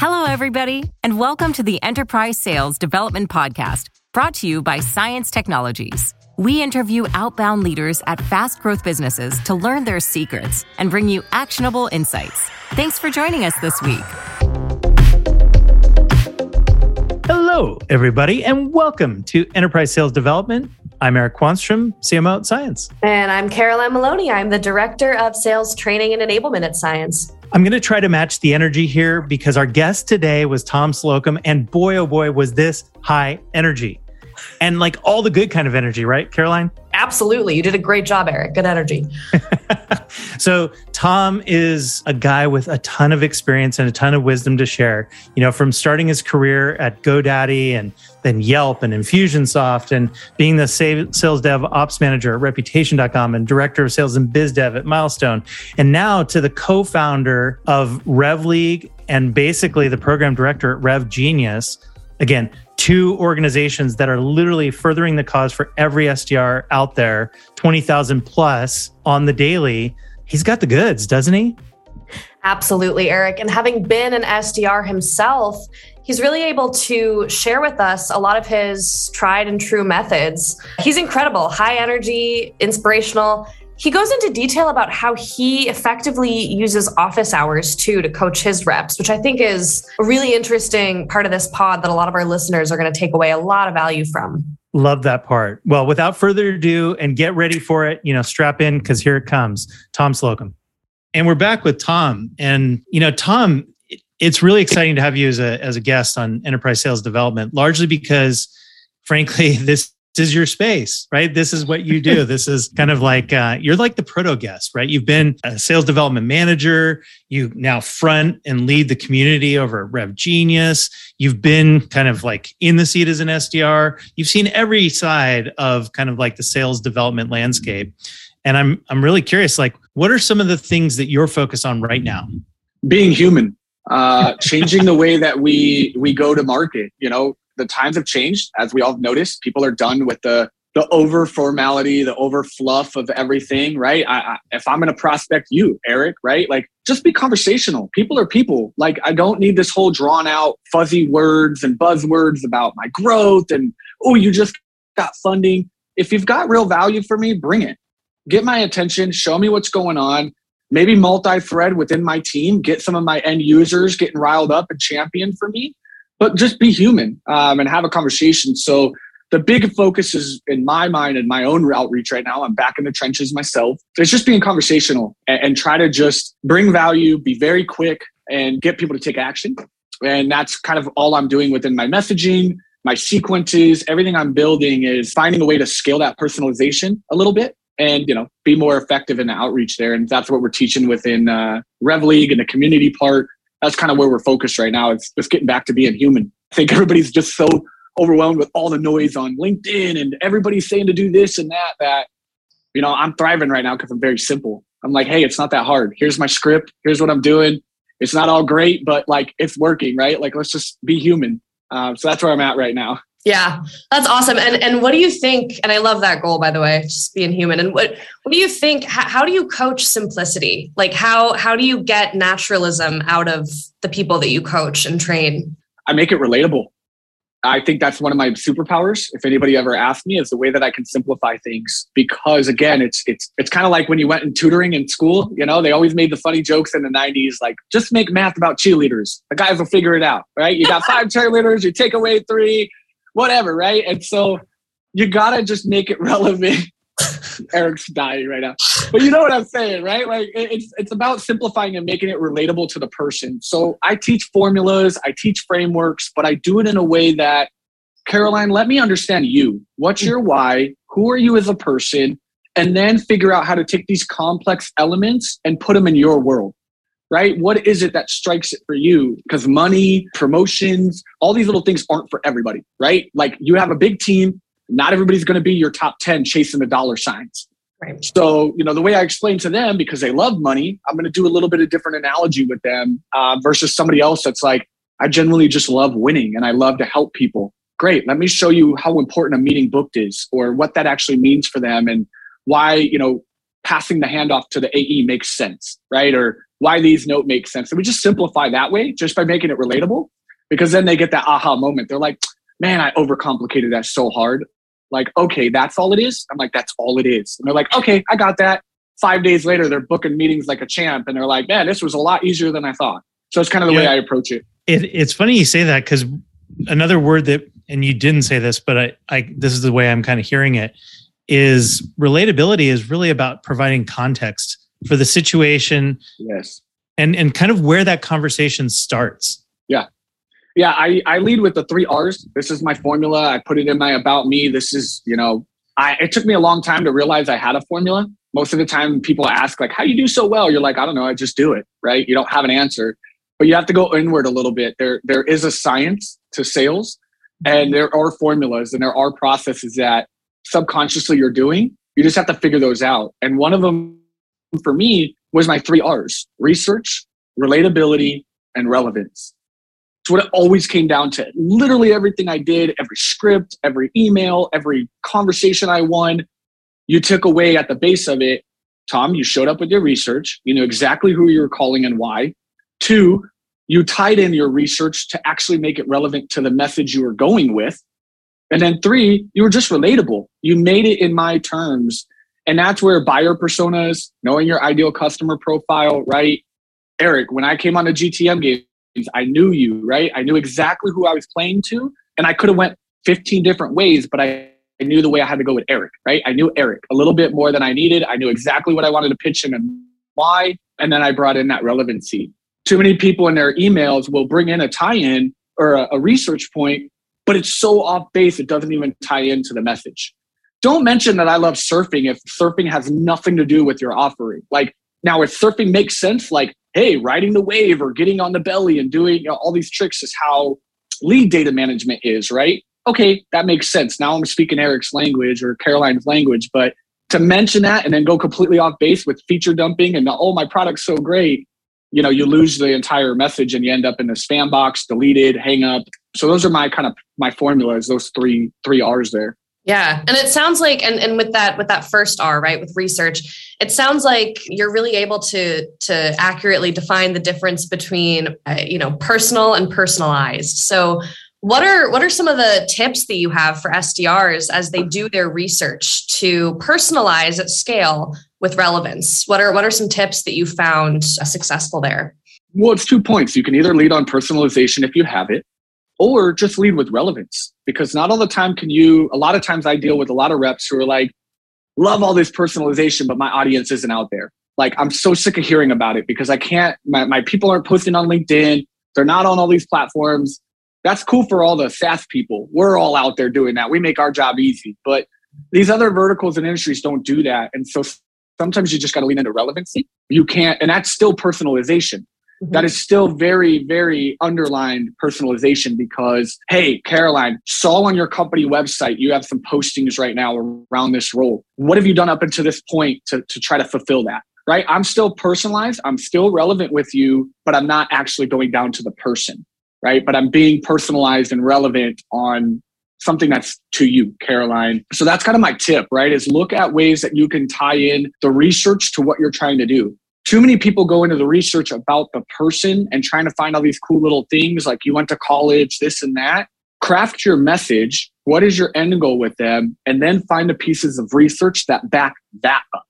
Hello, everybody, and welcome to the Enterprise Sales Development Podcast, brought to you by Science Technologies. We interview outbound leaders at fast-growth businesses to learn their secrets and bring you actionable insights. Thanks for joining us this week. Hello, everybody, and welcome to Enterprise Sales Development. I'm Eric Quanstrom, CMO at Science. And I'm Caroline Maloney. I'm the Director of Sales Training and Enablement at Science. I'm going to try to match the energy here because our guest today was Tom Slocum, and boy, oh boy, was this high energy. And like all the good kind of energy, right, Caroline? Absolutely. You did a great job, Eric. Good energy. So Tom is a guy with a ton of experience and a ton of wisdom to share, you know, from starting his career at GoDaddy and then Yelp and Infusionsoft and being the sales dev ops manager at Reputation.com and director of sales and biz dev at Milestone. And now to the co-founder of RevLeague and basically the program director at RevGenius. Again, two organizations that are literally furthering the cause for every SDR out there, 20,000 plus on the daily. He's got the goods, doesn't he? Absolutely, Eric. And having been an SDR himself, he's really able to share with us a lot of his tried and true methods. He's incredible, high energy, inspirational. He goes into detail about how he effectively uses office hours too to coach his reps, which I think is a really interesting part of this pod that a lot of our listeners are going to take away a lot of value from. Love that part. Well, without further ado, and get ready for it, you know, strap in because here it comes, Tom Slocum. And we're back with Tom. And, you know, Tom, it's really exciting to have you as a guest on Enterprise Sales Development, largely because, frankly, this is your space, right? This is what you do. This is kind of like, you're like the proto guest, right? You've been a sales development manager. You now front and lead the community over at RevGenius. You've been kind of like in the seat as an SDR. You've seen every side of kind of like the sales development landscape. And I'm really curious, like, what are some of the things that you're focused on right now? Being human, changing the way that we go to market, you know. The times have changed, as we all have noticed. People are done with the over formality, the over fluff of everything, right? If I'm going to prospect you, Eric, right? Like, just be conversational. People are people. Like, I don't need this whole drawn out fuzzy words and buzzwords about my growth and, oh, you just got funding. If you've got real value for me, bring it. Get my attention. Show me what's going on. Maybe multi-thread within my team. Get some of my end users getting riled up and champion for me. But just be human and have a conversation. So the big focus is, in my mind, in my own outreach right now, I'm back in the trenches myself. It's just being conversational and try to just bring value, be very quick, and get people to take action. And that's kind of all I'm doing within my messaging, my sequences. Everything I'm building is finding a way to scale that personalization a little bit and, you know, be more effective in the outreach there. And that's what we're teaching within RevLeague and the community part. That's kind of where we're focused right now. It's just getting back to being human. I think everybody's just so overwhelmed with all the noise on LinkedIn and everybody's saying to do this and that, you know, I'm thriving right now because I'm very simple. I'm like, hey, it's not that hard. Here's my script. Here's what I'm doing. It's not all great, but like, it's working, right? Like, let's just be human. So that's where I'm at right now. Yeah, that's awesome. And what do you think, and I love that goal, by the way, just being human. And what do you think, how do you coach simplicity? Like how do you get naturalism out of the people that you coach and train? I make it relatable. I think that's one of my superpowers. If anybody ever asked me, is the way that I can simplify things. Because again, it's kind of like when you went in tutoring in school, you know, they always made the funny jokes in the 90s, like just make math about cheerleaders. The guys will figure it out, right? You got 5 cheerleaders, you take away 3, whatever, right? And so you got to just make it relevant. Eric's dying right now. But you know what I'm saying, right? Like it's about simplifying and making it relatable to the person. So I teach formulas, I teach frameworks, but I do it in a way that, Caroline, let me understand you. What's your why? Who are you as a person? And then figure out how to take these complex elements and put them in your world. Right? What is it that strikes it for you? Because money, promotions, all these little things aren't for everybody, right? Like you have a big team. Not everybody's going to be your top 10 chasing the dollar signs. Right. So, you know, the way I explain to them, because they love money, I'm going to do a little bit of different analogy with them versus somebody else that's like, I generally just love winning and I love to help people. Great. Let me show you how important a meeting booked is or what that actually means for them and why, you know, passing the handoff to the AE makes sense, right? Or why these note makes sense. And we just simplify that way just by making it relatable, because then they get that aha moment. They're like, man, I overcomplicated that so hard. Like, okay, that's all it is? I'm like, that's all it is. And they're like, okay, I got that. 5 days later, they're booking meetings like a champ. And they're like, man, this was a lot easier than I thought. So it's kind of the way I approach it. It's funny you say that, because another word that, and you didn't say this, but I this is the way I'm kind of hearing it, is relatability is really about providing context for the situation. Yes. And kind of where that conversation starts. Yeah. Yeah, I lead with the 3 R's. This is my formula. I put it in my about me. This is, you know, it took me a long time to realize I had a formula. Most of the time people ask like, how do you do so well? You're like, I don't know. I just do it, right? You don't have an answer, but you have to go inward a little bit. There is a science to sales, and there are formulas and there are processes that subconsciously you're doing. You just have to figure those out. And one of them for me was my 3 R's: research, relatability, and relevance. What it always came down to. Literally everything I did, every script, every email, every conversation I won, you took away at the base of it. Tom, you showed up with your research. You knew exactly who you were calling and why. 2, you tied in your research to actually make it relevant to the message you were going with. And then 3, you were just relatable. You made it in my terms. And that's where buyer personas, knowing your ideal customer profile, right? Eric, when I came on the GTM game, I knew you, right? I knew exactly who I was playing to. And I could have went 15 different ways, but I knew the way I had to go with Eric, right? I knew Eric a little bit more than I needed. I knew exactly what I wanted to pitch him and why. And then I brought in that relevancy. Too many people in their emails will bring in a tie-in or a research point, but it's so off base, it doesn't even tie into the message. Don't mention that I love surfing if surfing has nothing to do with your offering. Like, now if surfing makes sense, like, hey, riding the wave or getting on the belly and doing, you know, all these tricks is how lead data management is, right? Okay, that makes sense. Now I'm speaking Eric's language or Caroline's language, but to mention that and then go completely off base with feature dumping and, oh, my product's so great, you know, you lose the entire message and you end up in a spam box, deleted, hang up. So those are my kind of, my formulas, those three R's there. Yeah. And it sounds like, and with that first R, right, with research, it sounds like you're really able to accurately define the difference between, personal and personalized. So what are some of the tips that you have for SDRs as they do their research to personalize at scale with relevance? What are some tips that you found successful there? Well, it's 2 points. You can either lead on personalization if you have it, or just lead with relevance, because not all the time can you, a lot of times I deal with a lot of reps who are like, love all this personalization, but my audience isn't out there. Like, I'm so sick of hearing about it because I can't, my people aren't posting on LinkedIn. They're not on all these platforms. That's cool for all the SaaS people. We're all out there doing that. We make our job easy, but these other verticals and industries don't do that. And so sometimes you just got to lean into relevancy. You can't, and that's still personalization. Mm-hmm. That is still very, very underlined personalization because, hey, Caroline, saw on your company website, you have some postings right now around this role. What have you done up until this point to try to fulfill that, right? I'm still personalized. I'm still relevant with you, but I'm not actually going down to the person, right? But I'm being personalized and relevant on something that's to you, Caroline. So that's kind of my tip, right? Is look at ways that you can tie in the research to what you're trying to do. Too many people go into the research about the person and trying to find all these cool little things like you went to college, this and that. Craft your message. What is your end goal with them? And then find the pieces of research that back that up.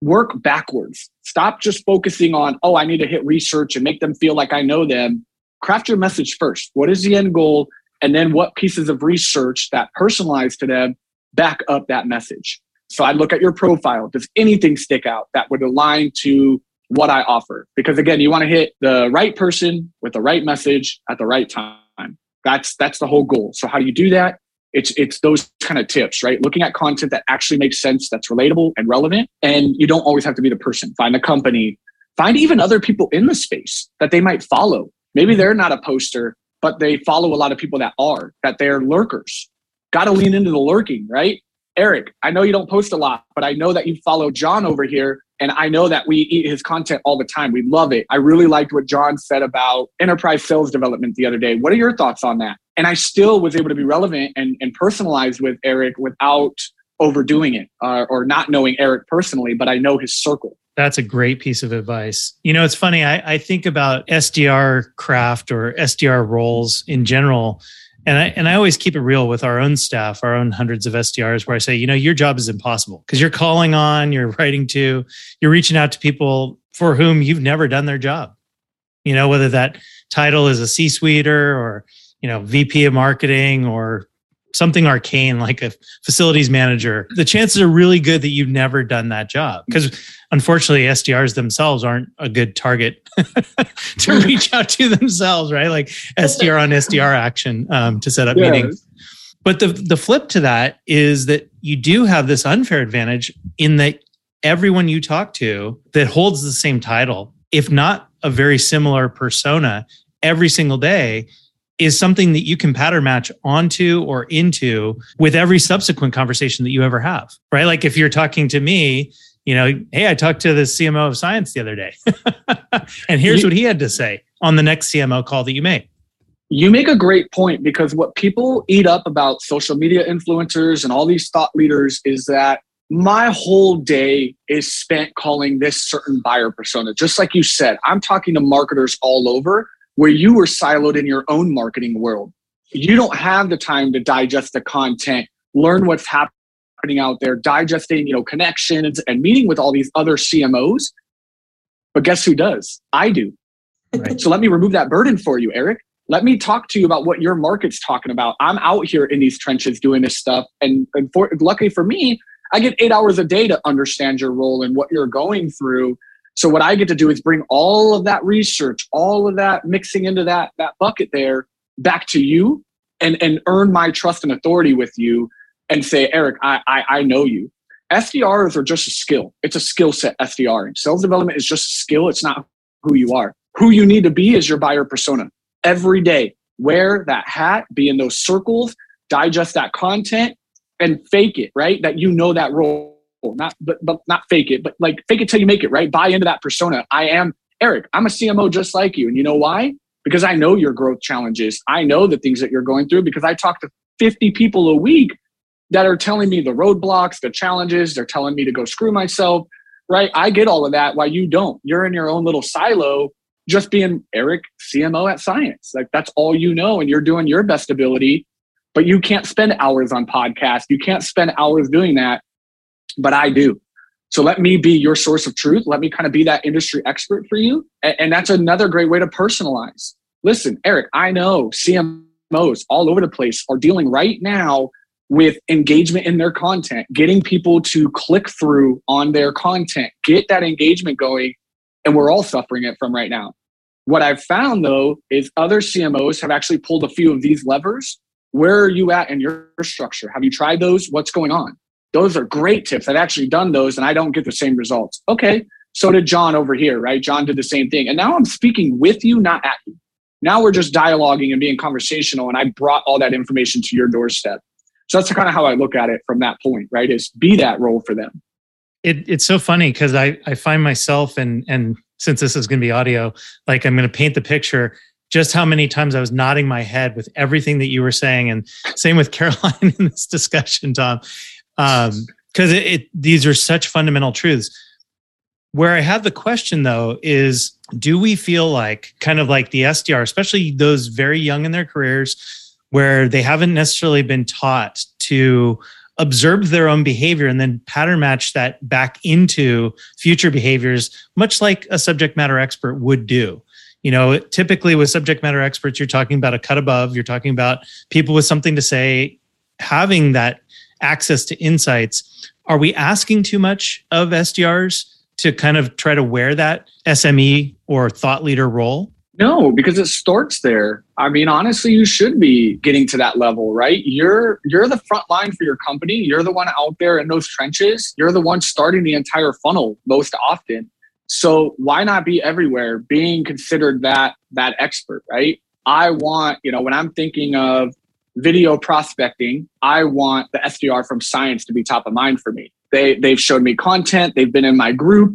Work backwards. Stop just focusing on, oh, I need to hit research and make them feel like I know them. Craft your message first. What is the end goal? And then what pieces of research that personalize to them back up that message? So I look at your profile. Does anything stick out that would align to what I offer? Because again, you want to hit the right person with the right message at the right time. That's the whole goal. So how do you do that? It's those kind of tips, right? Looking at content that actually makes sense, that's relatable and relevant. And you don't always have to be the person. Find a company. Find even other people in the space that they might follow. Maybe they're not a poster, but they follow a lot of people that they're lurkers. Got to lean into the lurking, right? Eric, I know you don't post a lot, but I know that you follow John over here. And I know that we eat his content all the time. We love it. I really liked what John said about enterprise sales development the other day. What are your thoughts on that? And I still was able to be relevant and personalized with Eric without overdoing it or not knowing Eric personally, but I know his circle. That's a great piece of advice. You know, it's funny. I think about SDR craft or SDR roles in general. And I always keep it real with our own staff, our own hundreds of SDRs, where I say, you know, your job is impossible because you're calling on, you're writing to, you're reaching out to people for whom you've never done their job. You know, whether that title is a C-suiter or, you know, VP of marketing or something arcane like a facilities manager, the chances are really good that you've never done that job because unfortunately SDRs themselves aren't a good target to reach out to themselves, right? Like SDR on SDR action to set up meetings. But the flip to that is that you do have this unfair advantage in that everyone you talk to that holds the same title, if not a very similar persona every single day, is something that you can pattern match onto or into with every subsequent conversation that you ever have, right? Like if you're talking to me, you know, hey, I talked to the CMO of Science the other day, and here's what he had to say on the next CMO call that you make. You make a great point because what people eat up about social media influencers and all these thought leaders is that my whole day is spent calling this certain buyer persona. Just like you said, I'm talking to marketers all over, where you were siloed in your own marketing world. You don't have the time to digest the content, learn what's happening out there, digesting, you know, connections and meeting with all these other CMOs. But guess who does? I do. Right. So let me remove that burden for you, Eric. Let me talk to you about what your market's talking about. I'm out here in these trenches doing this stuff. And luckily for me, I get 8 hours a day to understand your role and what you're going through. So what I get to do is bring all of that research, all of that mixing into that bucket there back to you and earn my trust and authority with you and say, Eric, I know you. SDRs are just a skill. It's a skill set, SDR. Sales development is just a skill. It's not who you are. Who you need to be is your buyer persona. Every day, wear that hat, be in those circles, digest that content and fake it, right? That you know that role. Not fake it, but like fake it till you make it, right? Buy into that persona. I am Eric. I'm a CMO just like you. And you know why? Because I know your growth challenges. I know the things that you're going through because I talk to 50 people a week that are telling me the roadblocks, the challenges. They're telling me to go screw myself, right? I get all of that. Why you don't? You're in your own little silo just being Eric, CMO at Science. Like that's all you know. And you're doing your best ability, but you can't spend hours on podcasts. You can't spend hours doing that. But I do. So let me be your source of truth. Let me kind of be that industry expert for you. And that's another great way to personalize. Listen, Eric, I know CMOs all over the place are dealing right now with engagement in their content, getting people to click through on their content, get that engagement going. And we're all suffering it from right now. What I've found though, is other CMOs have actually pulled a few of these levers. Where are you at in your structure? Have you tried those? What's going on? Those are great tips. I've actually done those and I don't get the same results. Okay, so did John over here, right? John did the same thing. And now I'm speaking with you, not at you. Now we're just dialoguing and being conversational and I brought all that information to your doorstep. So that's kind of how I look at it from that point, right? Is be that role for them. It's so funny because I find myself, and since this is going to be audio, like I'm going to paint the picture just how many times I was nodding my head with everything that you were saying, and same with Caroline in this discussion, Tom. Because these are such fundamental truths. Where I have the question though is, do we feel like kind of like the SDR, especially those very young in their careers, where they haven't necessarily been taught to observe their own behavior and then pattern match that back into future behaviors, much like a subject matter expert would do? You know, typically with subject matter experts, you're talking about a cut above, you're talking about people with something to say, having that access to insights. Are we asking too much of SDRs to kind of try to wear that SME or thought leader role? No, because it starts there. I mean, honestly, you should be getting to that level, right? You're the front line for your company. You're the one out there in those trenches. You're the one starting the entire funnel most often. So why not be everywhere being considered that expert, right? I want, you know, when I'm thinking of video prospecting, I want the SDR from Science to be top of mind for me. They've shown me content. They've been in my group.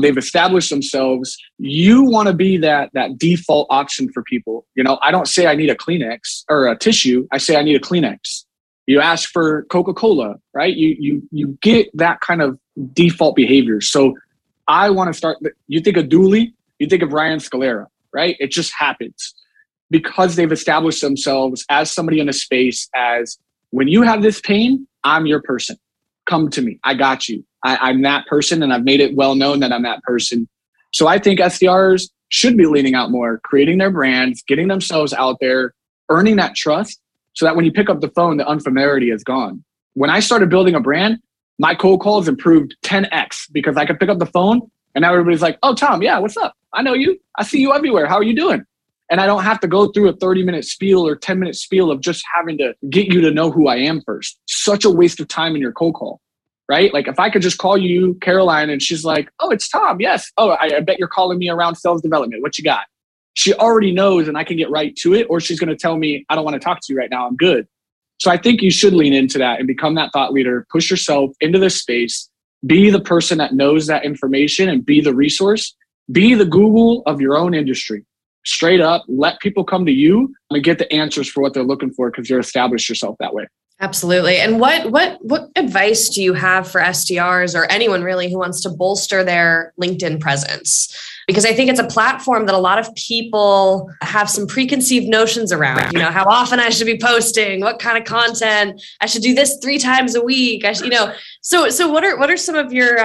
They've established themselves. You want to be that default option for people. You know, I don't say I need a Kleenex or a tissue. I say I need a Kleenex. You ask for Coca-Cola, right? You get that kind of default behavior. So I want to start. You think of Dooly, you think of Ryan Scalera, right? It just happens because they've established themselves as somebody in a space as, when you have this pain, I'm your person. Come to me. I got you. I'm that person, and I've made it well known that I'm that person. So I think SDRs should be leaning out more, creating their brands, getting themselves out there, earning that trust so that when you pick up the phone, the unfamiliarity is gone. When I started building a brand, my cold calls improved 10x because I could pick up the phone and now everybody's like, oh, Tom, yeah, what's up? I know you. I see you everywhere. How are you doing? And I don't have to go through a 30-minute spiel or 10-minute spiel of just having to get you to know who I am first. Such a waste of time in your cold call, right? Like if I could just call you, Caroline, and she's like, oh, it's Tom. Yes. Oh, I bet you're calling me around sales development. What you got? She already knows and I can get right to it, or she's going to tell me, I don't want to talk to you right now. I'm good. So I think you should lean into that and become that thought leader. Push yourself into this space. Be the person that knows that information and be the resource. Be the Google of your own industry. Straight up, let people come to you and get the answers for what they're looking for because you're established yourself that way. Absolutely. And what advice do you have for SDRs or anyone really who wants to bolster their LinkedIn presence? Because I think it's a platform that a lot of people have some preconceived notions around, you know, how often I should be posting, what kind of content, I should do this 3 times a week. I should, you know, so what are some of your,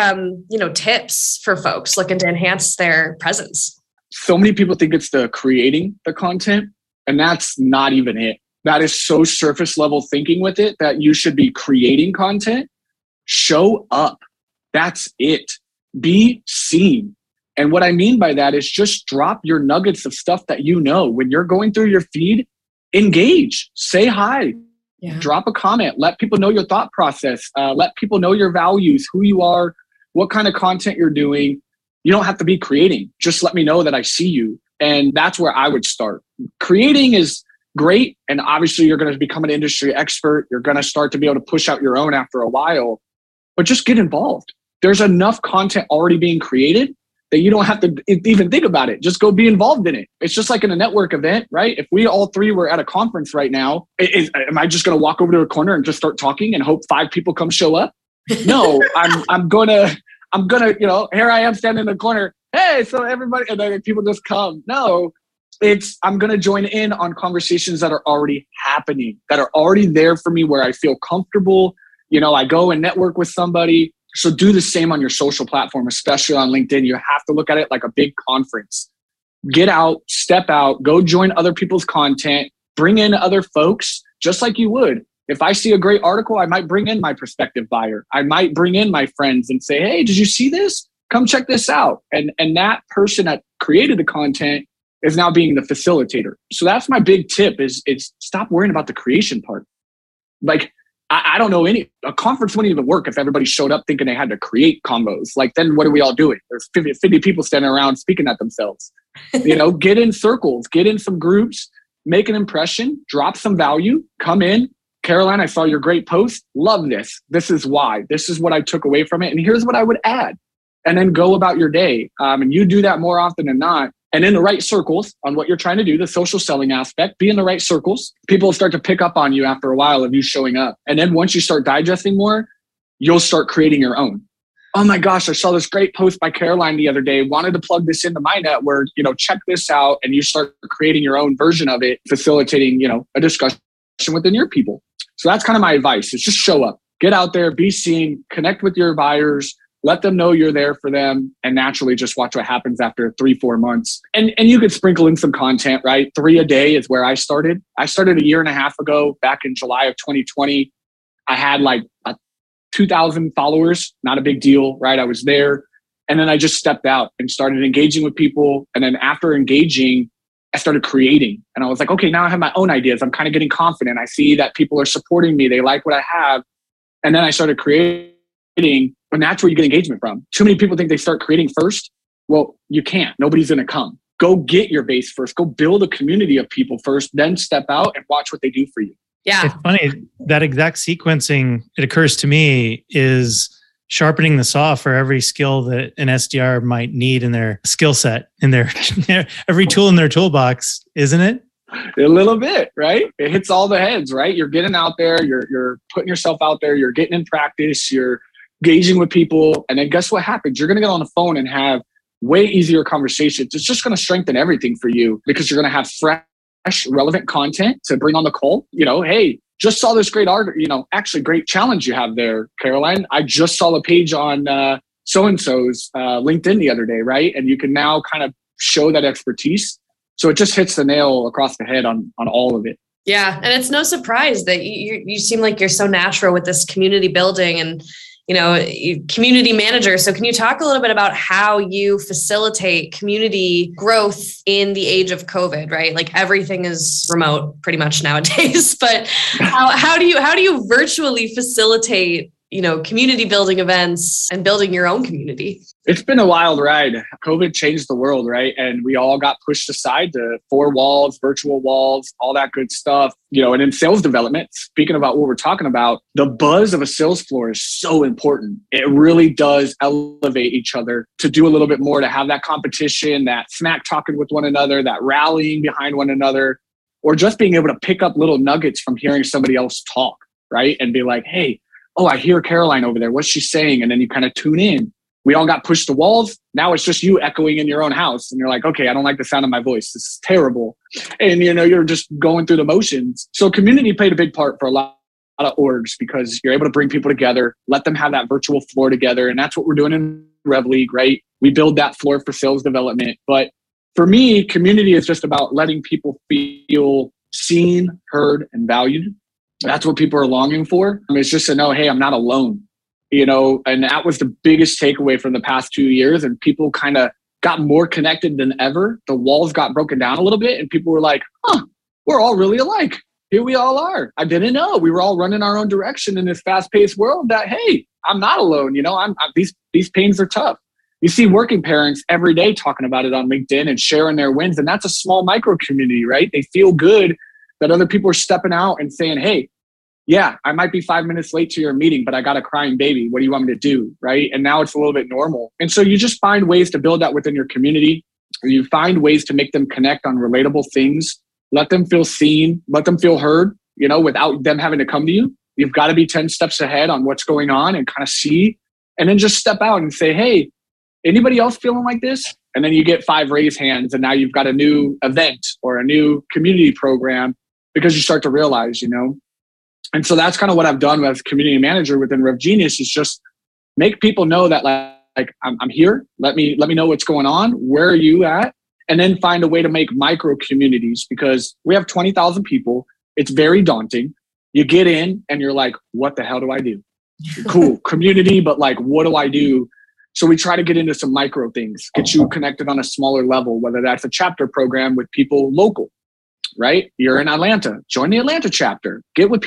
tips for folks looking to enhance their presence? So many people think it's the creating the content, and that's not even it. That is so surface level thinking with it that you should be creating content. Show up. That's it. Be seen. And what I mean by that is just drop your nuggets of stuff that you know. When you're going through your feed, engage. Say hi. Yeah. Drop a comment. Let people know your thought process. Let people know your values, who you are, what kind of content you're doing. You don't have to be creating. Just let me know that I see you. And that's where I would start. Creating is great. And obviously you're going to become an industry expert. You're going to start to be able to push out your own after a while, but just get involved. There's enough content already being created that you don't have to even think about it. Just go be involved in it. It's just like in a network event, right? If we all three were at a conference right now, am I just going to walk over to a corner and just start talking and hope 5 people come show up? No, I'm going to, you know, here I am standing in the corner. Hey, so everybody, and then people just come. No, I'm going to join in on conversations that are already happening, that are already there for me where I feel comfortable. You know, I go and network with somebody. So do the same on your social platform, especially on LinkedIn. You have to look at it like a big conference. Get out, step out, go join other people's content, bring in other folks, just like you would. If I see a great article, I might bring in my prospective buyer. I might bring in my friends and say, hey, did you see this? Come check this out. And that person that created the content is now being the facilitator. So that's my big tip is stop worrying about the creation part. Like, I don't know a conference wouldn't even work if everybody showed up thinking they had to create combos. Like, then what are we all doing? There's 50 people standing around speaking at themselves. You know, get in circles, get in some groups, make an impression, drop some value, come in. Caroline, I saw your great post. Love this. This is why. This is what I took away from it. And here's what I would add. And then go about your day. And you do that more often than not. And in the right circles on what you're trying to do, the social selling aspect, be in the right circles. People will start to pick up on you after a while of you showing up. And then once you start digesting more, you'll start creating your own. Oh my gosh, I saw this great post by Caroline the other day. Wanted to plug this into my network. You know, check this out. And you start creating your own version of it, facilitating, you know, a discussion within your people. So that's kind of my advice. It's just show up, get out there, be seen, connect with your buyers. Let them know you're there for them, and naturally just watch what happens after 3-4 months. And you could sprinkle in some content, right? 3 a day is where I started. I started a year and a half ago, back in July of 2020. I had like 2,000 followers, not a big deal, right? I was there. And then I just stepped out and started engaging with people. And then after engaging, I started creating. And I was like, okay, now I have my own ideas. I'm kind of getting confident. I see that people are supporting me. They like what I have. And then I started creating. And that's where you get engagement from. Too many people think they start creating first. Well, you can't. Nobody's going to come. Go get your base first. Go build a community of people first, then step out and watch what they do for you. Yeah. It's funny. That exact sequencing, it occurs to me, is sharpening the saw for every skill that an SDR might need in their skill set, in their every tool in their toolbox, isn't it? A little bit, right? It hits all the heads, right? You're getting out there. You're putting yourself out there. You're getting in practice. You're engaging with people. And then guess what happens? You're going to get on the phone and have way easier conversations. It's just going to strengthen everything for you because you're going to have fresh, relevant content to bring on the call. You know, hey, just saw this great art, you know, actually great challenge you have there, Caroline. I just saw a page on so-and-so's LinkedIn the other day, right? And you can now kind of show that expertise. So it just hits the nail across the head on all of it. Yeah. And it's no surprise that you seem like you're so natural with this community building and, you know, community manager. So can you talk a little bit about how you facilitate community growth in the age of COVID, right? Like everything is remote pretty much nowadays, but how do you virtually facilitate, you know, community building events and building your own community? It's been a wild ride. COVID changed the world, right? And we all got pushed aside to four walls, virtual walls, all that good stuff. You know, and in sales development, speaking about what we're talking about, the buzz of a sales floor is so important. It really does elevate each other to do a little bit more, to have that competition, that smack talking with one another, that rallying behind one another, or just being able to pick up little nuggets from hearing somebody else talk, right? And be like, hey, oh, I hear Caroline over there. What's she saying? And then you kind of tune in. We all got pushed to walls. Now it's just you echoing in your own house. And you're like, okay, I don't like the sound of my voice. This is terrible. And, you know, you're just going through the motions. So community played a big part for a lot of orgs because you're able to bring people together, let them have that virtual floor together. And that's what we're doing in RevLeague, right? We build that floor for sales development. But for me, community is just about letting people feel seen, heard, and valued. That's what people are longing for. I mean, it's just to know, hey, I'm not alone. You know, and that was the biggest takeaway from the past 2 years. And people kind of got more connected than ever. The walls got broken down a little bit and people were like, huh, we're all really alike. Here we all are. I didn't know. We were all running our own direction in this fast-paced world that, hey, I'm not alone. You know, these pains are tough. You see working parents every day talking about it on LinkedIn and sharing their wins. And that's a small micro community, right? They feel good that other people are stepping out and saying, hey, yeah, I might be 5 minutes late to your meeting, but I got a crying baby. What do you want me to do? Right. And now it's a little bit normal. And so you just find ways to build that within your community. You find ways to make them connect on relatable things. Let them feel seen. Let them feel heard, you know, without them having to come to you. You've got to be 10 steps ahead on what's going on and kind of see, and then just step out and say, hey, anybody else feeling like this? And then you get 5 raised hands and now you've got a new event or a new community program because you start to realize, you know. And so that's kind of what I've done as community manager within RevGenius is just make people know that like I'm here. Let me know what's going on. Where are you at? And then find a way to make micro communities because we have 20,000 people. It's very daunting. You get in and you're like, what the hell do I do? Cool community, but like, what do I do? So we try to get into some micro things, get you connected on a smaller level, whether that's a chapter program with people local, right? You're in Atlanta, join the Atlanta chapter, get with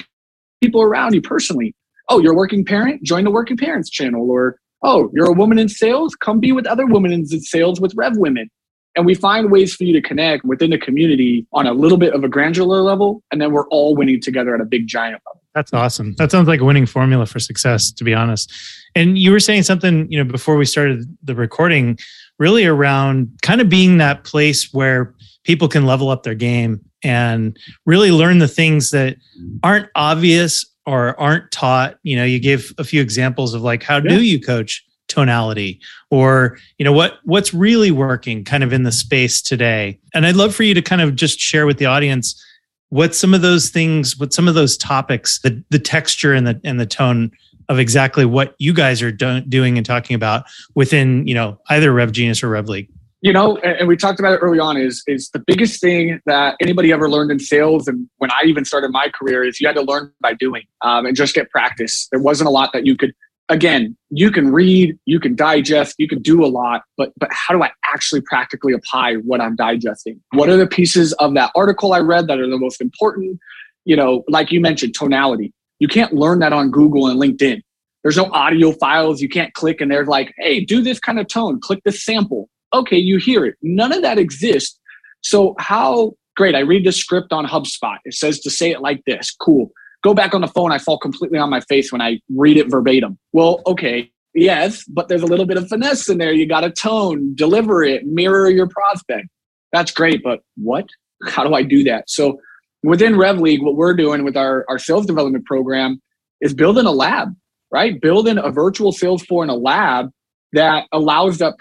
people around you personally. Oh, you're a working parent? Join the working parents channel. Or, oh, you're a woman in sales? Come be with other women in sales with Rev Women. And we find ways for you to connect within the community on a little bit of a granular level. And then we're all winning together at a big giant level. That's awesome. That sounds like a winning formula for success, to be honest. And you were saying something, you know, before we started the recording, really around kind of being that place where people can level up their game and really learn the things that aren't obvious or aren't taught. You know, you gave a few examples of like, how do you coach tonality, or, you know, what's really working kind of in the space today. And I'd love for you to kind of just share with the audience what some of those things, what some of those topics, the texture and the tone of exactly what you guys are doing and talking about within, you know, either RevGenius or RevLeague. You know, and we talked about it early on, is the biggest thing that anybody ever learned in sales, and when I even started my career, is you had to learn by doing and just get practice. There wasn't a lot that you could, again, you can read, you can digest, you can do a lot, but how do I actually practically apply what I'm digesting? What are the pieces of that article I read that are the most important? You know, like you mentioned, tonality. You can't learn that on Google and LinkedIn. There's no audio files. You can't click and they're like, hey, do this kind of tone, click this sample. Okay, you hear it. None of that exists. So how great. I read the script on HubSpot. It says to say it like this. Cool. Go back on the phone. I fall completely on my face when I read it verbatim. Well, okay. Yes, but there's a little bit of finesse in there. You got to tone, deliver it, mirror your prospect. That's great, but what? How do I do that? So within RevLeague, what we're doing with our sales development program is building a lab. right? Building a virtual sales floor in a lab that allows that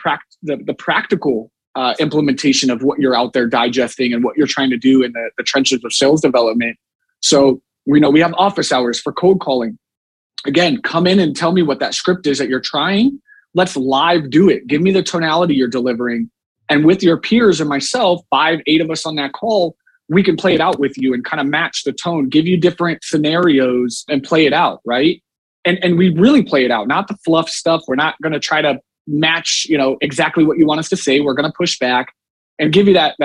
the practical implementation of what you're out there digesting and what you're trying to do in the trenches of sales development. So we have office hours for cold calling. Again, come in and tell me what that script is that you're trying. Let's live do it. Give me the tonality you're delivering. And with your peers and myself, 5, 8 of us on that call, we can play it out with you and kind of match the tone, give you different scenarios and play it out, right? And we really play it out, not the fluff stuff. We're not going to try to match, exactly what you want us to say. We're going to push back and give you that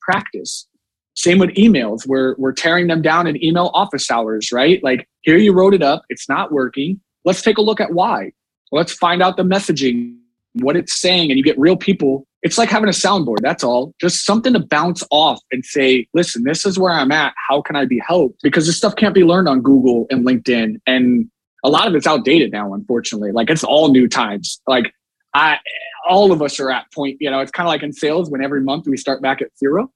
practice. Same with emails. We're tearing them down in email office hours, right? Like, here you wrote it up. It's not working. Let's take a look at why. Let's find out the messaging, what it's saying, and you get real people. It's like having a soundboard. That's all. Just something to bounce off and say, listen, this is where I'm at. How can I be helped? Because this stuff can't be learned on Google and LinkedIn. And a lot of it's outdated now, unfortunately. Like, it's all new times. Like, all of us are at point, it's kind of like in sales when every month we start back at zero.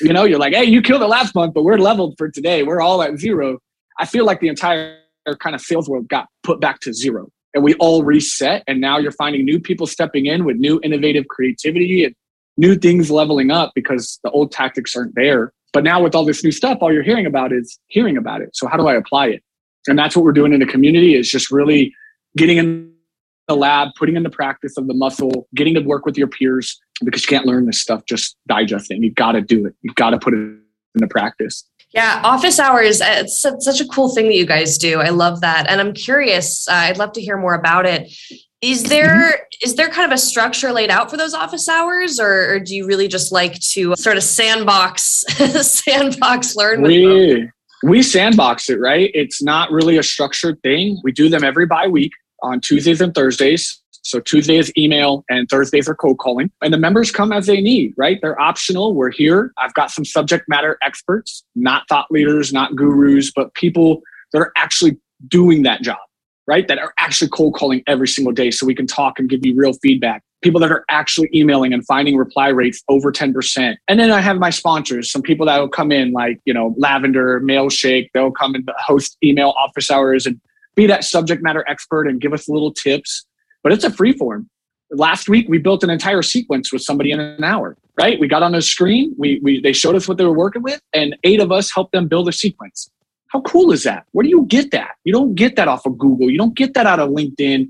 You're like, hey, you killed it last month, but we're leveled for today. We're all at zero. I feel like the entire kind of sales world got put back to zero and we all reset. And now you're finding new people stepping in with new innovative creativity and new things leveling up because the old tactics aren't there. But now with all this new stuff, all you're hearing about it. So how do I apply it? And that's what we're doing in the community, is just really getting in the lab, putting in the practice of the muscle, getting to work with your peers, because you can't learn this stuff just digesting. You've got to do it. You've got to put it into practice. Yeah. Office hours. It's such a cool thing that you guys do. I love that. And I'm curious, I'd love to hear more about it. Is there kind of a structure laid out for those office hours, or do you really just like to sort of sandbox learn with them? We sandbox it, right? It's not really a structured thing. We do them every bi-week on Tuesdays and Thursdays. So Tuesday is email and Thursdays are cold calling. And the members come as they need, right? They're optional. We're here. I've got some subject matter experts, not thought leaders, not gurus, but people that are actually doing that job, right? That are actually cold calling every single day. So we can talk and give you real feedback. People that are actually emailing and finding reply rates over 10%. And then I have my sponsors, some people that will come in like, Lavender, Mailshake. They'll come and host email office hours and be that subject matter expert and give us little tips. But it's a free form. Last week, we built an entire sequence with somebody in an hour, right? We got on a screen. They showed us what they were working with, and 8 of us helped them build a sequence. How cool is that? Where do you get that? You don't get that off of Google. You don't get that out of LinkedIn.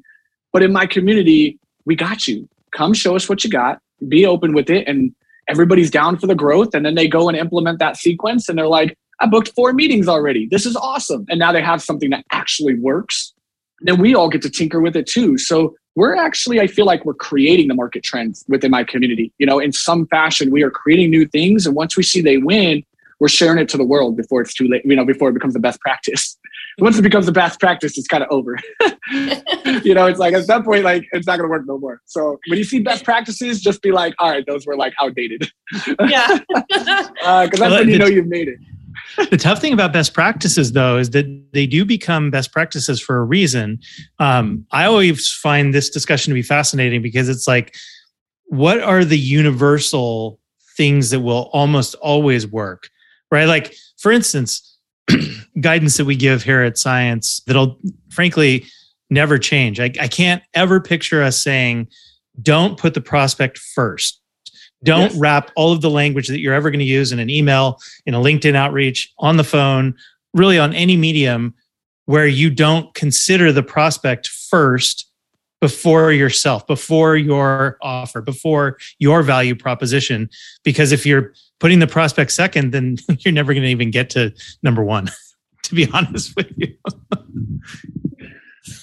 But in my community, we got you. Come show us what you got. Be open with it. And everybody's down for the growth. And then they go and implement that sequence. And they're like, I booked 4 meetings already. This is awesome. And now they have something that actually works. And then we all get to tinker with it too. So we're actually, I feel like we're creating the market trends within my community. In some fashion, we are creating new things. And once we see they win, we're sharing it to the world before it's too late, before it becomes the best practice. Once it becomes the best practice, it's kind of over. It's like at that point, like it's not going to work no more. So when you see best practices, just be like, all right, those were like outdated. Yeah. Because that's when you've made it. The tough thing about best practices, though, is that they do become best practices for a reason. I always find this discussion to be fascinating because it's like, what are the universal things that will almost always work, right? Like, for instance, guidance that we give here at Science that'll, frankly, never change. I can't ever picture us saying, don't put the prospect first. Don't wrap all of the language that you're ever going to use in an email, in a LinkedIn outreach, on the phone, really on any medium where you don't consider the prospect first before yourself, before your offer, before your value proposition. Because if you're putting the prospect second, then you're never going to even get to number one, to be honest with you.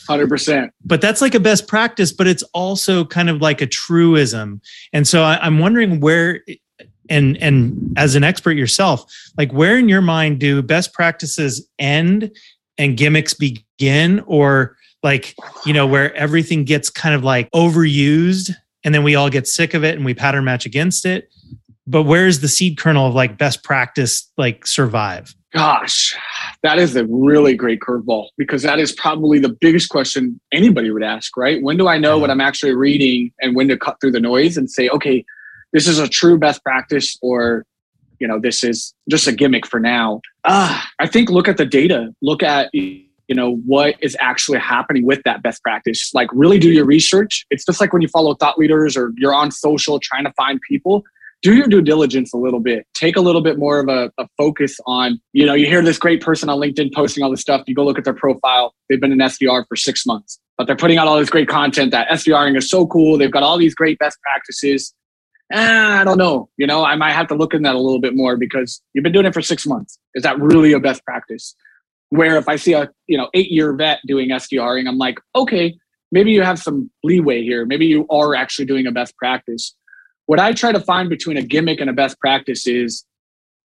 100%. But that's like a best practice, but it's also kind of like a truism. And so I'm wondering where, and as an expert yourself, like where in your mind do best practices end and gimmicks begin? Or like, where everything gets kind of like overused and then we all get sick of it and we pattern match against it. But where's the seed kernel of like best practice, like survive? Gosh, that is a really great curveball, because that is probably the biggest question anybody would ask, right? When do I know what I'm actually reading and when to cut through the noise and say, okay, this is a true best practice, or, this is just a gimmick for now. I think look at the data, look at, you know, what is actually happening with that best practice. Like, really do your research. It's just like when you follow thought leaders or you're on social trying to find people. Do your due diligence a little bit. Take a little bit more of a focus on, you know, you hear this great person on LinkedIn posting all this stuff. You go look at their profile. They've been an SDR for 6 months, but they're putting out all this great content. That SDRing is so cool. They've got all these great best practices. I don't know. You know, I might have to look in that a little bit more because you've been doing it for 6 months. Is that really a best practice? Where if I see a, you know, 8-year vet doing SDRing, I'm like, okay, maybe you have some leeway here. Maybe you are actually doing a best practice. What I try to find between a gimmick and a best practice is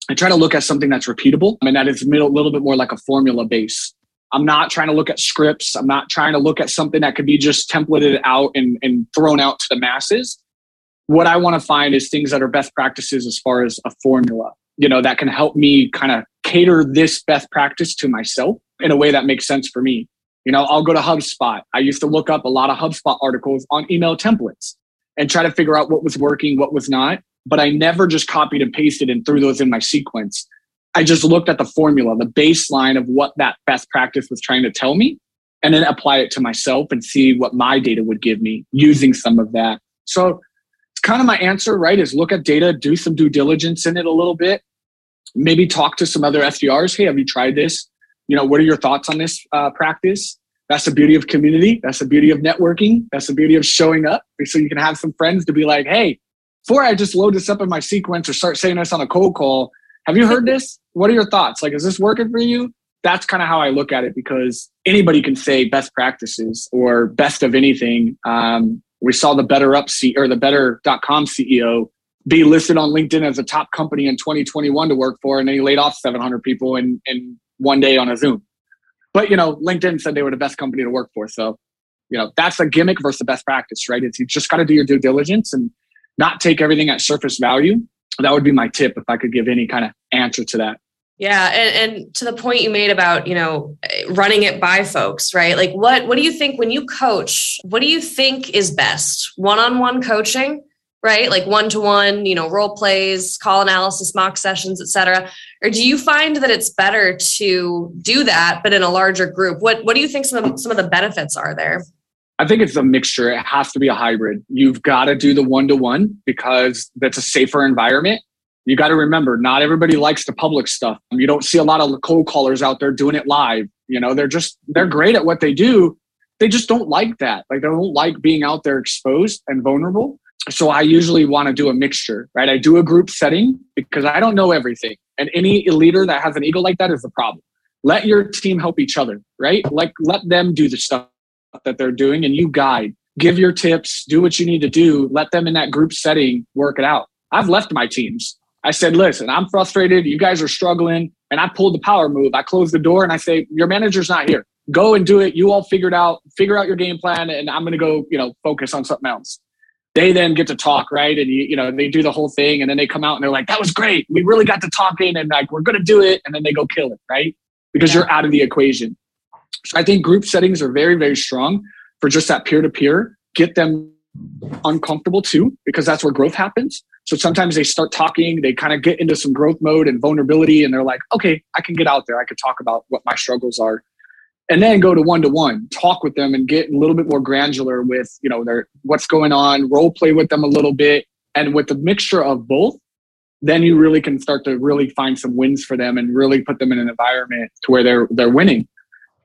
I try to look at something that's repeatable. I mean, that is a little bit more like a formula base. I'm not trying to look at scripts. I'm not trying to look at something that could be just templated out and thrown out to the masses. What I want to find is things that are best practices as far as a formula, you know, that can help me kind of cater this best practice to myself in a way that makes sense for me. You know, I'll go to HubSpot. I used to look up a lot of HubSpot articles on email templates and try to figure out what was working, what was not. But I never just copied and pasted and threw those in my sequence. I just looked at the formula, the baseline of what that best practice was trying to tell me, and then apply it to myself and see what my data would give me using some of that. So it's kind of my answer, right? Is look at data, do some due diligence in it a little bit, maybe talk to some other SDRs. Hey, have you tried this? You know, what are your thoughts on this practice? That's the beauty of community. That's the beauty of networking. That's the beauty of showing up. So you can have some friends to be like, hey, before I just load this up in my sequence or start saying this on a cold call, have you heard this? What are your thoughts? Like, is this working for you? That's kind of how I look at it, because anybody can say best practices or best of anything. We saw the BetterUp or the Better.com CEO be listed on LinkedIn as a top company in 2021 to work for, and then he laid off 700 people in one day on a Zoom. But, you know, LinkedIn said they were the best company to work for. So, you know, that's a gimmick versus the best practice, right? It's you just got to do your due diligence and not take everything at surface value. That would be my tip if I could give any kind of answer to that. Yeah. And to the point you made about, you know, running it by folks, right? Like what do you think when you coach, what do you think is best? One-on-one coaching, right? Like one-to-one, you know, role plays, call analysis, mock sessions, et cetera. Or do you find that it's better to do that, but in a larger group? What do you think some of the benefits are there? I think it's a mixture. It has to be a hybrid. You've got to do the one-to-one because that's a safer environment. You got to remember, not everybody likes the public stuff. You don't see a lot of cold callers out there doing it live. You know, they're great at what they do. They just don't like that. Like, they don't like being out there exposed and vulnerable. So I usually want to do a mixture, right? I do a group setting because I don't know everything. And any leader that has an ego like that is the problem. Let your team help each other, right? Like, let them do the stuff that they're doing and you guide. Give your tips, do what you need to do. Let them in that group setting work it out. I've left my teams. I said, listen, I'm frustrated. You guys are struggling. And I pulled the power move. I closed the door and I say, your manager's not here. Go and do it. You all figure out your game plan. And I'm going to go, you know, focus on something else. They then get to talk, right? And you know, they do the whole thing and then they come out and they're like, that was great. We really got to talking and like, we're going to do it. And then they go kill it, right? Because you're out of the equation. So I think group settings are very, very strong for just that peer-to-peer. Get them uncomfortable too, because that's where growth happens. So sometimes they start talking, they kind of get into some growth mode and vulnerability. And they're like, okay, I can get out there. I could talk about what my struggles are. And then go to one-to-one, talk with them and get a little bit more granular with, you know, their what's going on, role play with them a little bit. And with the mixture of both, then you really can start to really find some wins for them and really put them in an environment to where they're winning.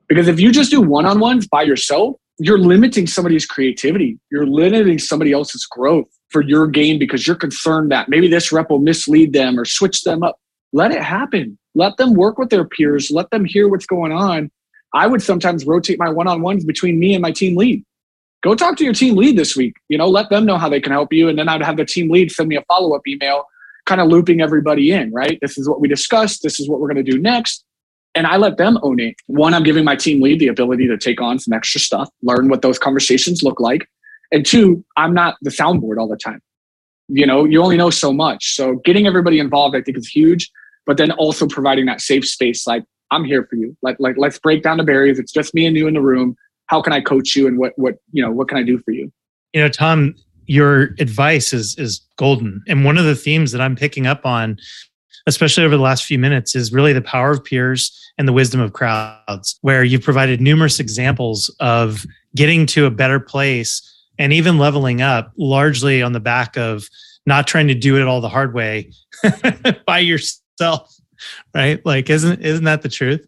Because if you just do one-on-ones by yourself, you're limiting somebody's creativity. You're limiting somebody else's growth for your game because you're concerned that maybe this rep will mislead them or switch them up. Let it happen. Let them work with their peers. Let them hear what's going on. I would sometimes rotate my one-on-ones between me and my team lead. Go talk to your team lead this week. You know, let them know how they can help you. And then I'd have the team lead send me a follow-up email, kind of looping everybody in, right? This is what we discussed. This is what we're going to do next. And I let them own it. One, I'm giving my team lead the ability to take on some extra stuff, learn what those conversations look like. And two, I'm not the soundboard all the time. You know, you only know so much. So getting everybody involved, I think, is huge. But then also providing that safe space, like, I'm here for you. Like, let's break down the barriers. It's just me and you in the room. How can I coach you? And what can I do for you? You know, Tom, your advice is golden. And one of the themes that I'm picking up on especially over the last few minutes, is really the power of peers and the wisdom of crowds, where you've provided numerous examples of getting to a better place and even leveling up largely on the back of not trying to do it all the hard way by yourself, right? Like, isn't that the truth?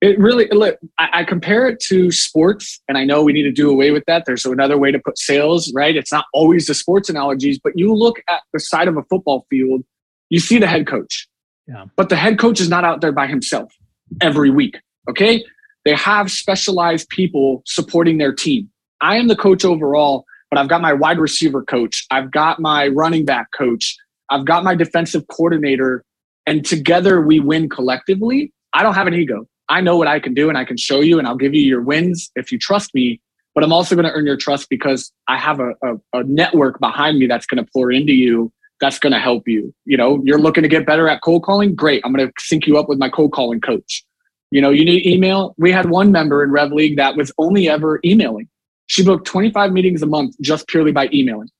It really, look, I compare it to sports, and I know we need to do away with that. There's another way to put sales, right? It's not always the sports analogies, but you look at the side of a football field, you see the head coach. Yeah. But the head coach is not out there by himself every week, okay? They have specialized people supporting their team. I am the coach overall, but I've got my wide receiver coach. I've got my running back coach. I've got my defensive coordinator, and together we win collectively. I don't have an ego. I know what I can do, and I can show you, and I'll give you your wins if you trust me, but I'm also going to earn your trust because I have a network behind me that's going to pour into you, that's going to help you. You know, you're looking to get better at cold calling? Great. I'm going to sync you up with my cold calling coach. You know, you need email? We had one member in RevLeague that was only ever emailing. She booked 25 meetings a month just purely by emailing.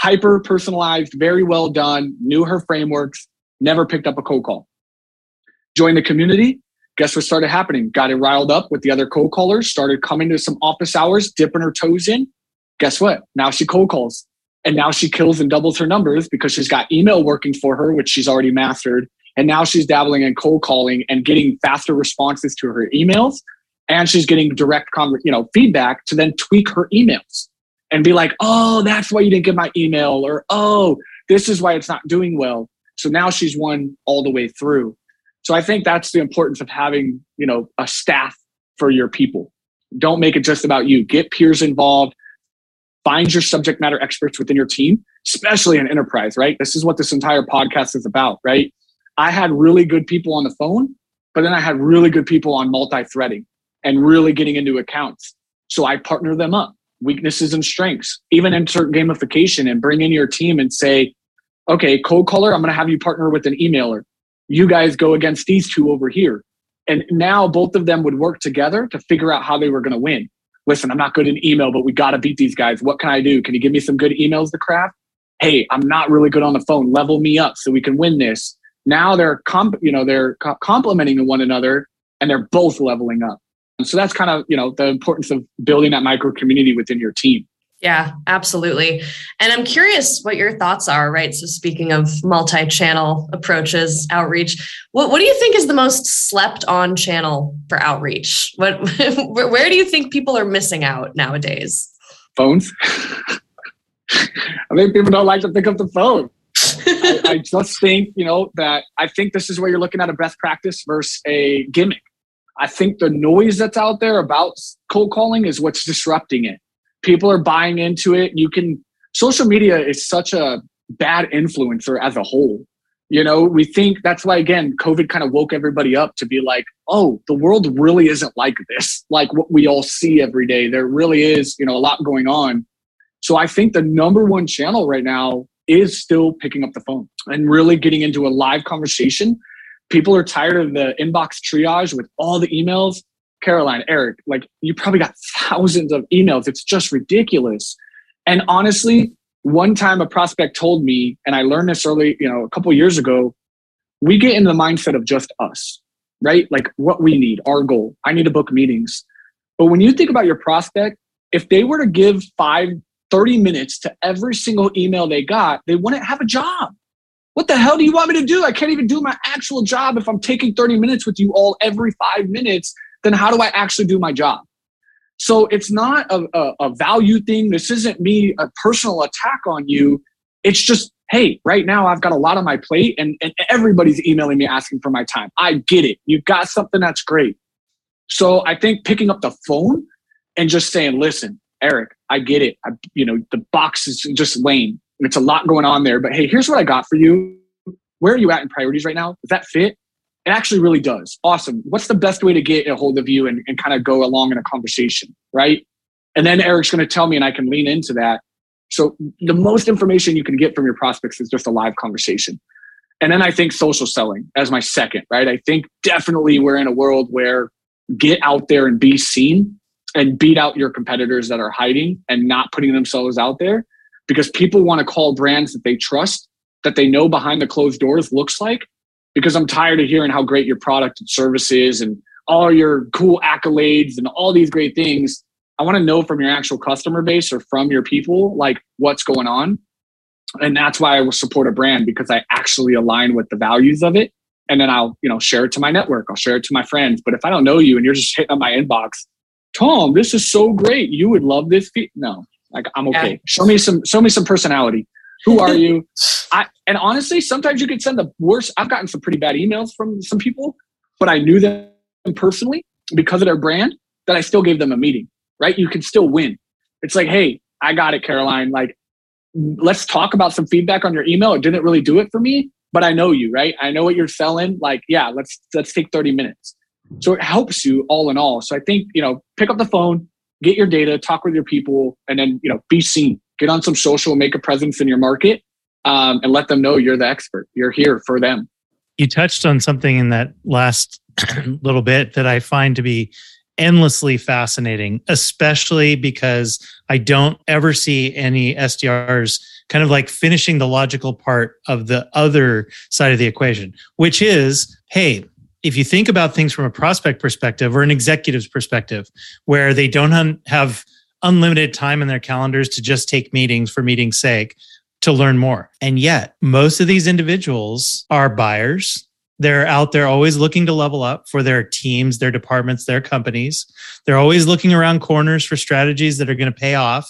Hyper personalized, very well done, knew her frameworks, never picked up a cold call. Joined the community. Guess what started happening? Got it riled up with the other cold callers, started coming to some office hours, dipping her toes in. Guess what? Now she cold calls, and now she kills and doubles her numbers because she's got email working for her, which she's already mastered. And now she's dabbling in cold calling and getting faster responses to her emails. And she's getting direct feedback to then tweak her emails and be like, oh, that's why you didn't get my email, or, oh, this is why it's not doing well. So now she's won all the way through. So I think that's the importance of having, you know, a staff for your people. Don't make it just about you. Get peers involved. Find your subject matter experts within your team, especially in enterprise, right? This is what this entire podcast is about, right? I had really good people on the phone, but then I had really good people on multi-threading and really getting into accounts. So I partner them up, weaknesses and strengths, even insert gamification, and bring in your team and say, okay, cold caller, I'm going to have you partner with an emailer. You guys go against these two over here. And now both of them would work together to figure out how they were going to win. Listen, I'm not good in email, but we got to beat these guys. What can I do? Can you give me some good emails to craft? Hey, I'm not really good on the phone. Level me up so we can win this. Now they're complementing one another, and they're both leveling up. And so that's kind of, you know, the importance of building that micro community within your team. Yeah, absolutely. And I'm curious what your thoughts are, right? So speaking of multi-channel approaches, outreach, what do you think is the most slept on channel for outreach? Where do you think people are missing out nowadays? Phones. I think people don't like to pick up the phone. I just think, you know, that I think this is where you're looking at a best practice versus a gimmick. I think the noise that's out there about cold calling is what's disrupting it. People are buying into it. Social media is such a bad influencer as a whole. You know, we think that's why, again, COVID kind of woke everybody up to be like, oh, the world really isn't like this, like what we all see every day. There really is, you know, a lot going on. So I think the number one channel right now is still picking up the phone and really getting into a live conversation. People are tired of the inbox triage with all the emails. Caroline, Eric, like you probably got thousands of emails. It's just ridiculous. And honestly, one time a prospect told me, and I learned this early, you know, a couple of years ago, we get in the mindset of just us, right? Like what we need, our goal. I need to book meetings. But when you think about your prospect, if they were to give 30 minutes to every single email they got, they wouldn't have a job. What the hell do you want me to do? I can't even do my actual job if I'm taking 30 minutes with you all every 5 minutes. Then how do I actually do my job? So it's not a value thing. This isn't me, a personal attack on you. It's just, hey, right now I've got a lot on my plate and everybody's emailing me asking for my time. I get it. You've got something that's great. So I think picking up the phone and just saying, listen, Eric, I get it. The box is just lame. It's a lot going on there, but hey, here's what I got for you. Where are you at in priorities right now? Does that fit? It actually really does. Awesome. What's the best way to get a hold of you and kind of go along in a conversation, right? And then Eric's going to tell me and I can lean into that. So the most information you can get from your prospects is just a live conversation. And then I think social selling as my second, right? I think definitely we're in a world where get out there and be seen and beat out your competitors that are hiding and not putting themselves out there, because people want to call brands that they trust, that they know behind the closed doors looks like. because I'm tired of hearing how great your product and service is and all your cool accolades and all these great things. I want to know from your actual customer base or from your people, like what's going on. And that's why I will support a brand, because I actually align with the values of it. And then I'll, share it to my network. I'll share it to my friends. But if I don't know you and you're just hitting on my inbox, Tom, this is so great. You would love this. No, like I'm okay. Yeah. Show me some personality. Who are you? And honestly, sometimes you could send the worst. I've gotten some pretty bad emails from some people, but I knew them personally because of their brand that I still gave them a meeting, right? You can still win. It's like, hey, I got it, Caroline. Like, let's talk about some feedback on your email. It didn't really do it for me, but I know you, right? I know what you're selling. Like, yeah, let's take 30 minutes. So it helps you all in all. So I think, pick up the phone, get your data, talk with your people, and then, be seen. Get on some social, make a presence in your market, and let them know you're the expert. You're here for them. You touched on something in that last little bit that I find to be endlessly fascinating, especially because I don't ever see any SDRs kind of like finishing the logical part of the other side of the equation, which is, hey, if you think about things from a prospect perspective or an executive's perspective, where they don't have unlimited time in their calendars to just take meetings for meeting's sake to learn more. And yet most of these individuals are buyers. They're out there always looking to level up for their teams, their departments, their companies. They're always looking around corners for strategies that are going to pay off,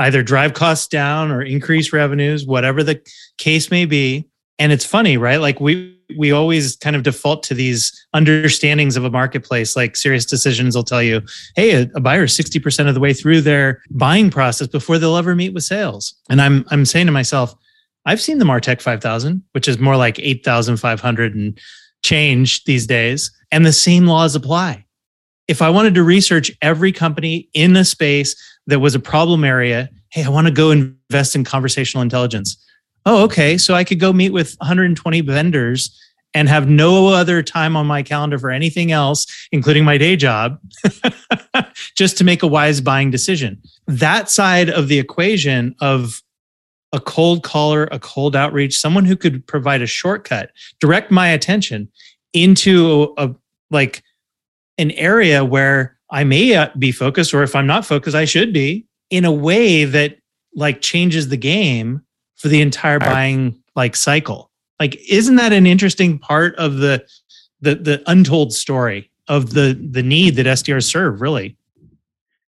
either drive costs down or increase revenues, whatever the case may be. And it's funny, right? Like we always kind of default to these understandings of a marketplace. Like Serious Decisions will tell you, hey, a buyer is 60% of the way through their buying process before they'll ever meet with sales. And I'm saying to myself, I've seen the Martech 5000, which is more like 8,500 and change these days. And the same laws apply. If I wanted to research every company in a space that was a problem area, hey, I want to go invest in conversational intelligence. Oh, okay. So I could go meet with 120 vendors and have no other time on my calendar for anything else, including my day job, just to make a wise buying decision. That side of the equation of a cold caller, a cold outreach, someone who could provide a shortcut, direct my attention into like an area where I may be focused, or if I'm not focused, I should be, in a way that like changes the game for the entire buying like cycle. Like, isn't that an interesting part of the untold story of the need that SDRs serve? Really,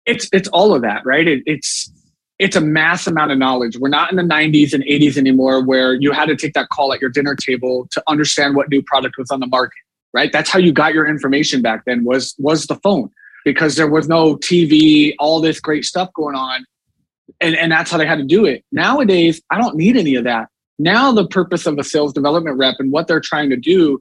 it's all of that, right? It's a mass amount of knowledge. We're not in the 90s and 80s anymore, where you had to take that call at your dinner table to understand what new product was on the market, right? That's how you got your information back then, was the phone, because there was no TV, all this great stuff going on. And that's how they had to do it. Nowadays, I don't need any of that. Now the purpose of a sales development rep and what they're trying to do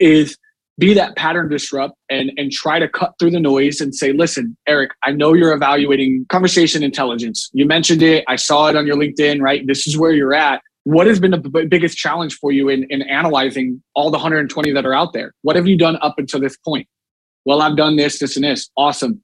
is be that pattern disrupt and try to cut through the noise and say, listen, Eric, I know you're evaluating conversation intelligence. You mentioned it. I saw it on your LinkedIn, right? This is where you're at. What has been the biggest challenge for you in analyzing all the 120 that are out there? What have you done up until this point? Well, I've done this, this, and this. Awesome.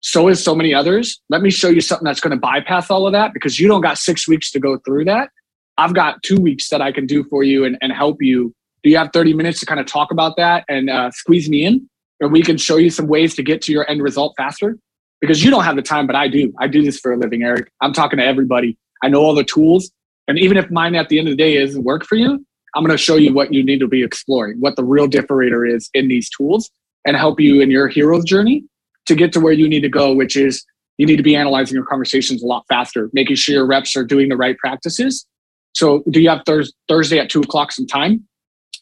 So is so many others. Let me show you something that's going to bypass all of that, because you don't got 6 weeks to go through that. I've got 2 weeks that I can do for you and help you. Do you have 30 minutes to kind of talk about that and squeeze me in? And we can show you some ways to get to your end result faster, because you don't have the time, but I do. I do this for a living, Eric. I'm talking to everybody. I know all the tools. And even if mine at the end of the day isn't work for you, I'm going to show you what you need to be exploring, what the real differentiator is in these tools, and help you in your hero's journey to get to where you need to go, which is you need to be analyzing your conversations a lot faster, making sure your reps are doing the right practices. So do you have Thursday at 2:00 some time?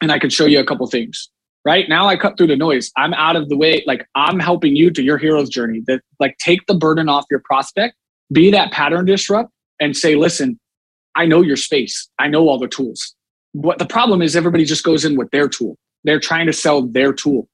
And I can show you a couple things. Right now, I cut through the noise. I'm out of the way. Like, I'm helping you to your hero's journey. That, like, take the burden off your prospect, be that pattern disrupt, and say, listen, I know your space. I know all the tools. What the problem is, everybody just goes in with their tool. They're trying to sell their tool.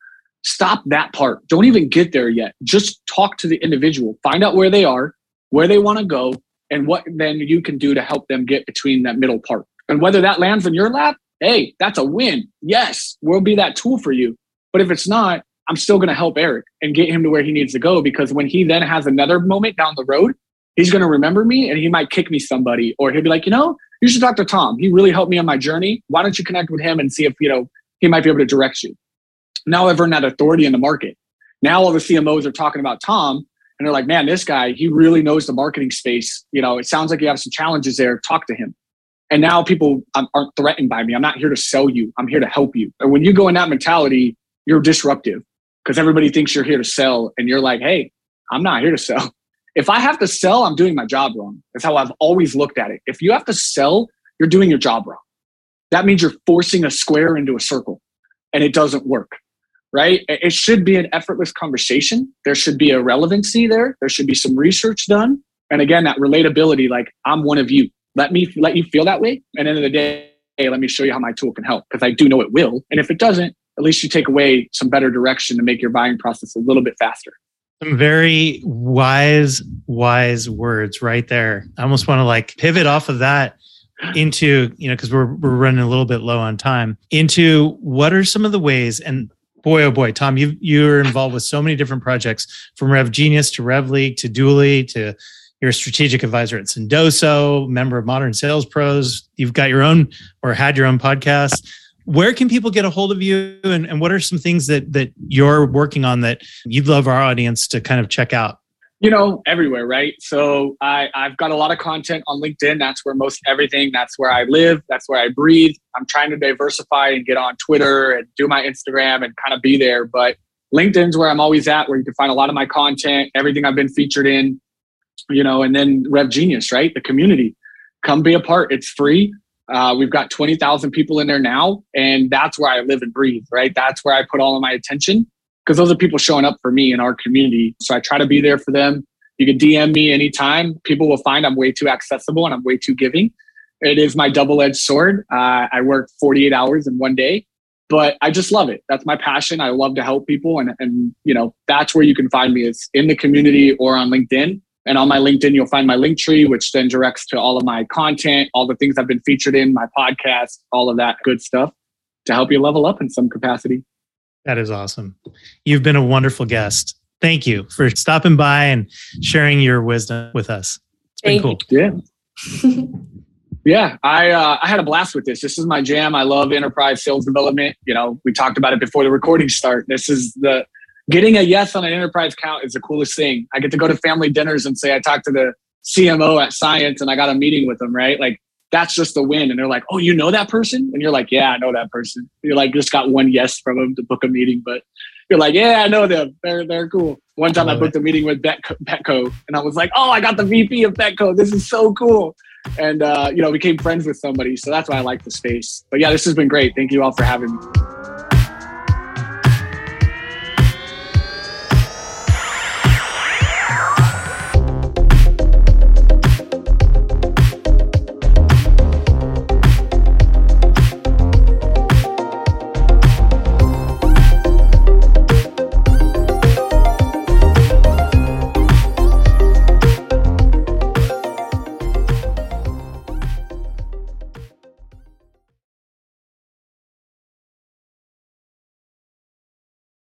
Stop that part. Don't even get there yet. Just talk to the individual. Find out where they are, where they want to go, and what then you can do to help them get between that middle part. And whether that lands in your lap, hey, that's a win. Yes, we'll be that tool for you. But if it's not, I'm still going to help Eric and get him to where he needs to go, because when he then has another moment down the road, he's going to remember me, and he might kick me somebody, or he'll be like, you should talk to Tom. He really helped me on my journey. Why don't you connect with him and see if, he might be able to direct you. Now I've earned that authority in the market. Now all the CMOs are talking about Tom and they're like, man, this guy, he really knows the marketing space. You know, it sounds like you have some challenges there. Talk to him. And now people aren't threatened by me. I'm not here to sell you. I'm here to help you. And when you go in that mentality, you're disruptive because everybody thinks you're here to sell. And you're like, hey, I'm not here to sell. If I have to sell, I'm doing my job wrong. That's how I've always looked at it. If you have to sell, you're doing your job wrong. That means you're forcing a square into a circle and it doesn't work, right? It should be an effortless conversation. There should be a relevancy there. There should be some research done. And again, that relatability, like I'm one of you. Let you feel that way. And at the end of the day, hey, let me show you how my tool can help because I do know it will. And if it doesn't, at least you take away some better direction to make your buying process a little bit faster. Some very wise words right there. I almost want to like pivot off of that into, you know, because we're running a little bit low on time, into what are some of the ways, and boy, oh boy, Tom, you're involved with so many different projects from RevGenius to RevLeague to Dooly to you're a strategic advisor at Sendoso, member of Modern Sales Pros. You've got your own or had your own podcast. Where can people get a hold of you? And what are some things that you're working on that you'd love our audience to kind of check out? You know, everywhere, right? So I've got a lot of content on LinkedIn. That's where most everything, that's where I live. That's where I breathe. I'm trying to diversify and get on Twitter and do my Instagram and kind of be there. But LinkedIn's where I'm always at, where you can find a lot of my content, everything I've been featured in, you know, and then RevGenius, right? The community. Come be a part. It's free. We've got 20,000 people in there now, and that's where I live and breathe, right? That's where I put all of my attention because those are people showing up for me in our community. So I try to be there for them. You can DM me anytime. People will find I'm way too accessible and I'm way too giving. It is my double-edged sword. I work 48 hours in one day, but I just love it. That's my passion. I love to help people. And you know, that's where you can find me. It's in the community or on LinkedIn. And on my LinkedIn, you'll find my link tree, which then directs to all of my content, all the things I've been featured in, my podcast, all of that good stuff to help you level up in some capacity. That is awesome. You've been a wonderful guest. Thank you for stopping by and sharing your wisdom with us. It's been cool. Yeah. Yeah, I had a blast with this. This is my jam. I love enterprise sales development. You know, we talked about it before the recording start. This is the... Getting a yes on an enterprise account is the coolest thing. I get to go to family dinners and say, I talked to the CMO at Science and I got a meeting with them, right? Like, that's just the win. And they're like, oh, you know that person? And you're like, yeah, I know that person. You're like, just got one yes from them to book a meeting. But you're like, yeah, I know them. They're cool. One time I booked a meeting with Betco and I was like, oh, I got the VP of Betco. This is so cool. And, you know, became friends with somebody. So that's why I like the space. But yeah, this has been great. Thank you all for having me.